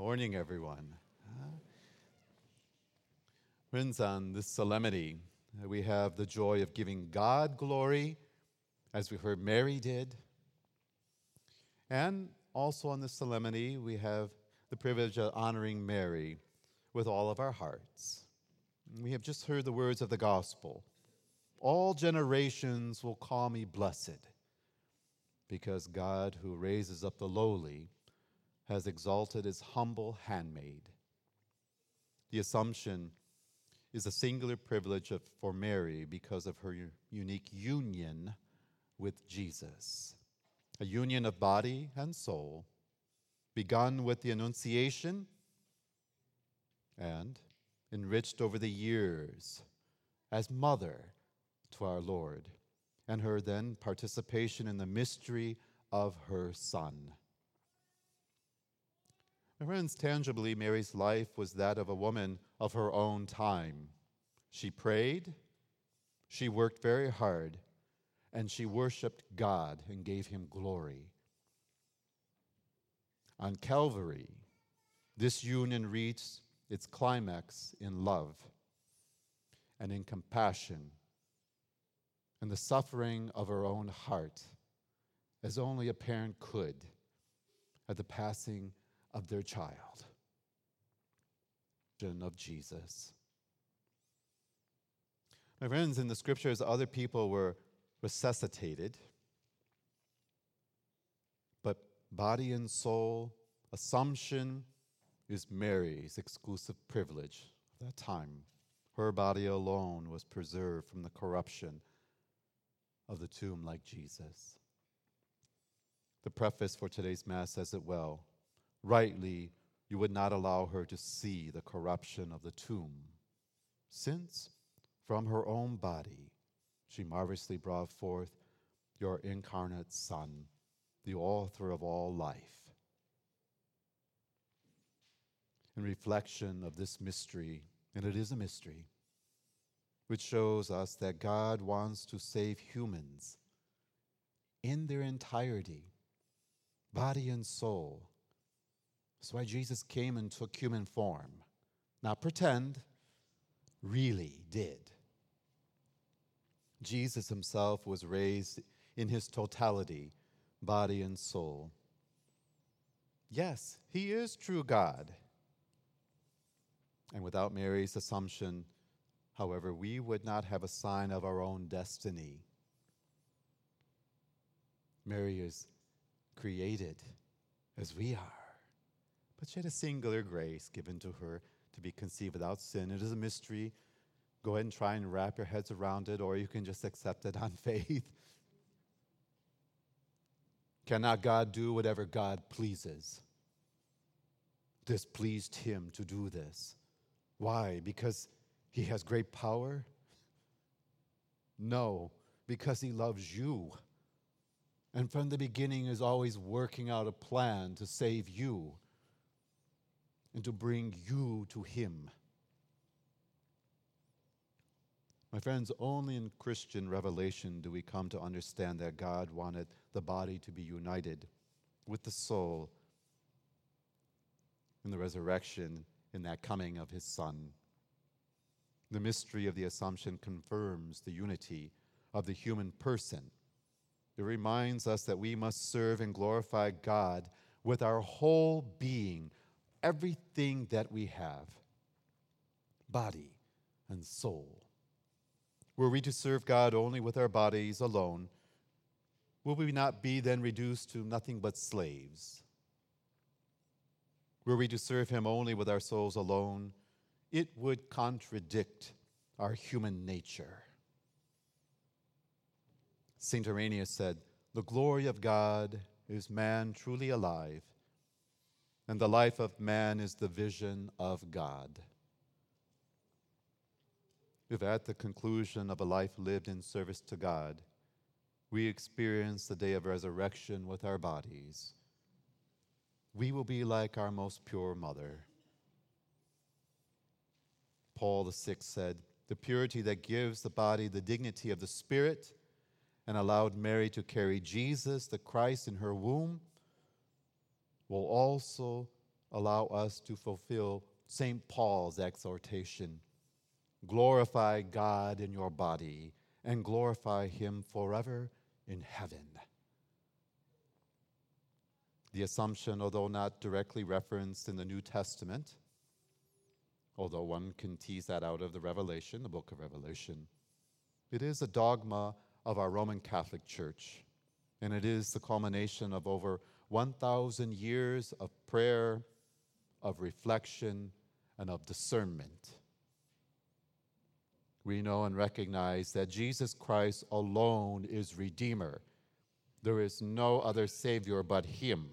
morning, everyone. Friends, on this solemnity, we have the joy of giving God glory, as we heard Mary did. And also on this solemnity, we have the privilege of honoring Mary with all of our hearts. We have just heard the words of the gospel. All generations will call me blessed, because God, who raises up the lowly, has exalted his humble handmaid. The assumption is a singular privilege for Mary because of her unique union with Jesus, a union of body and soul, begun with the Annunciation and enriched over the years as mother to our Lord, and her then participation in the mystery of her Son. My friends, tangibly, Mary's life was that of a woman of her own time. She prayed, she worked very hard, and she worshiped God and gave him glory. On Calvary, this union reached its climax in love and in compassion and the suffering of her own heart, as only a parent could at the passing of their child, of Jesus. My friends, in the scriptures, other people were resuscitated, but body and soul assumption is Mary's exclusive privilege at that time. Her body alone was preserved from the corruption of the tomb like Jesus. The preface for today's Mass says it well. Rightly, you would not allow her to see the corruption of the tomb, since from her own body she marvelously brought forth your incarnate Son, the author of all life. In reflection of this mystery, and it is a mystery, which shows us that God wants to save humans in their entirety, body and soul. That's why Jesus came and took human form. Not pretend, really did. Jesus himself was raised in his totality, body and soul. Yes, he is true God. And without Mary's assumption, however, we would not have a sign of our own destiny. Mary is created as we are, but she had a singular grace given to her to be conceived without sin. It is a mystery. Go ahead and try and wrap your heads around it, or you can just accept it on faith. Cannot God do whatever God pleases? This pleased him to do this. Why? Because he has great power? No, because he loves you. And from the beginning is always working out a plan to save you and to bring you to him. My friends, only in Christian revelation do we come to understand that God wanted the body to be united with the soul in the resurrection, in that coming of his Son. The mystery of the Assumption confirms the unity of the human person. It reminds us that we must serve and glorify God with our whole being, everything that we have, body and soul. Were we to serve God only with our bodies alone, will we not be then reduced to nothing but slaves? Were we to serve him only with our souls alone, it would contradict our human nature. St. Irenaeus said, "The glory of God is man truly alive, and the life of man is the vision of God." If at the conclusion of a life lived in service to God, we experience the day of resurrection with our bodies, we will be like our most pure mother. Paul VI said, "The purity that gives the body the dignity of the spirit and allowed Mary to carry Jesus, the Christ, in her womb will also allow us to fulfill St. Paul's exhortation, glorify God in your body and glorify him forever in heaven. The assumption, although not directly referenced in the New Testament, although one can tease that out of the book of Revelation, it is a dogma of our Roman Catholic Church, and it is the culmination of over 1,000 years of prayer, of reflection, and of discernment. We know and recognize that Jesus Christ alone is Redeemer. There is no other Savior but him.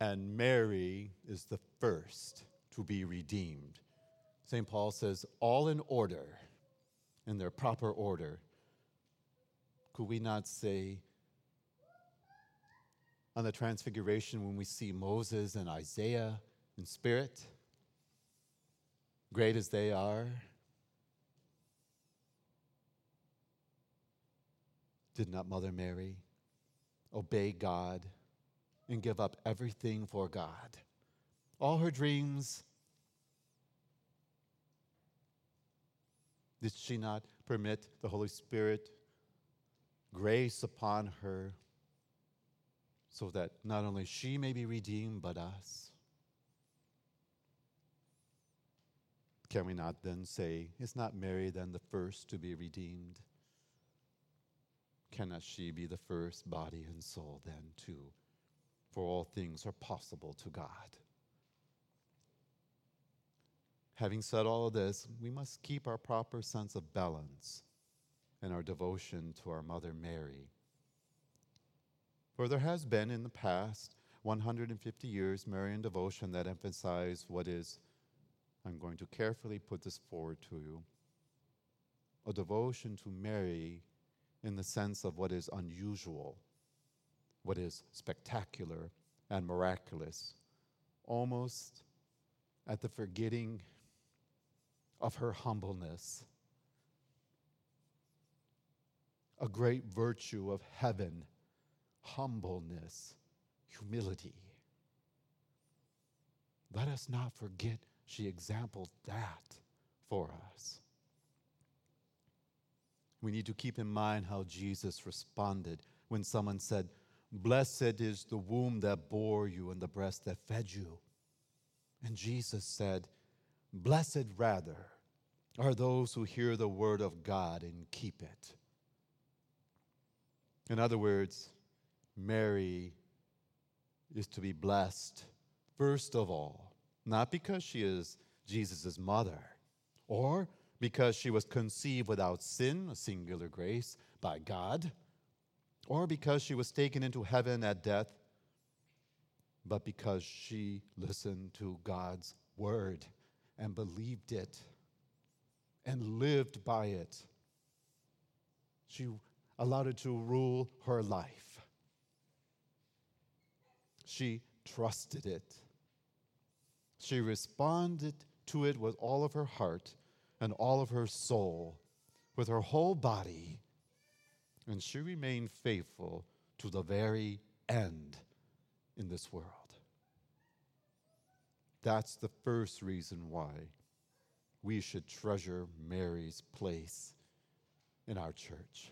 And Mary is the first to be redeemed. St. Paul says, all in order, in their proper order. Could we not say, on the Transfiguration, when we see Moses and Isaiah in spirit, great as they are, did not Mother Mary obey God and give up everything for God? All her dreams, did she not permit the Holy Spirit grace upon her so that not only she may be redeemed, but us? Can we not then say, is not Mary then the first to be redeemed? Cannot she be the first body and soul then too? For all things are possible to God. Having said all of this, we must keep our proper sense of balance and our devotion to our Mother Mary. For there has been in the past 150 years Marian devotion that emphasized what is, I'm going to carefully put this forward to you, a devotion to Mary in the sense of what is unusual, what is spectacular and miraculous, almost at the forgetting of her humbleness, a great virtue of heaven, humbleness, humility. Let us not forget she exemplified that for us. We need to keep in mind how Jesus responded when someone said, blessed is the womb that bore you and the breast that fed you. And Jesus said, blessed rather are those who hear the word of God and keep it. In other words, Mary is to be blessed, first of all, not because she is Jesus' mother or because she was conceived without sin, a singular grace, by God, or because she was taken into heaven at death, but because she listened to God's word and believed it and lived by it. She allowed it to rule her life. She trusted it. She responded to it with all of her heart and all of her soul, with her whole body, and she remained faithful to the very end in this world. That's the first reason why we should treasure Mary's place in our church.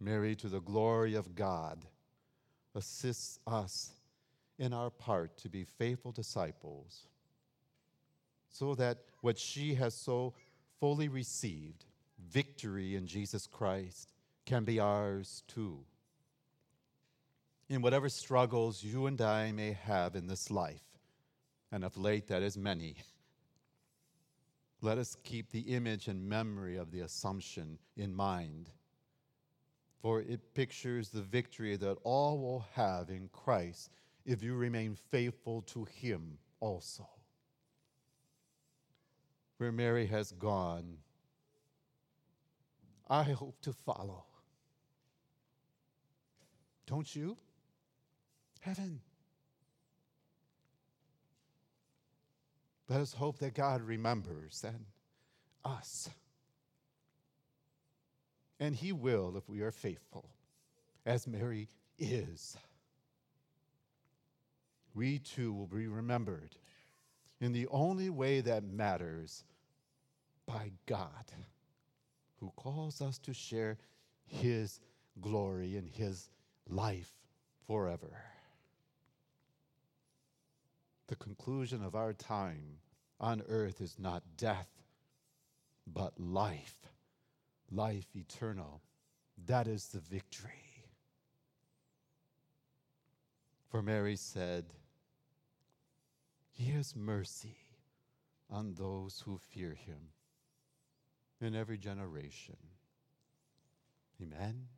Mary, to the glory of God, assists us in our part to be faithful disciples, so that what she has so fully received, victory in Jesus Christ, can be ours too. In whatever struggles you and I may have in this life, and of late that is many, let us keep the image and memory of the Assumption in mind, for it pictures the victory that all will have in Christ if you remain faithful to him also. Where Mary has gone, I hope to follow. Don't you? Heaven. Let us hope that God remembers and us. And he will if we are faithful, as Mary is. we too will be remembered in the only way that matters, by God, who calls us to share his glory and his life forever. The conclusion of our time on earth is not death, but life, life eternal. That is the victory. For Mary said, "He has mercy on those who fear him in every generation." Amen.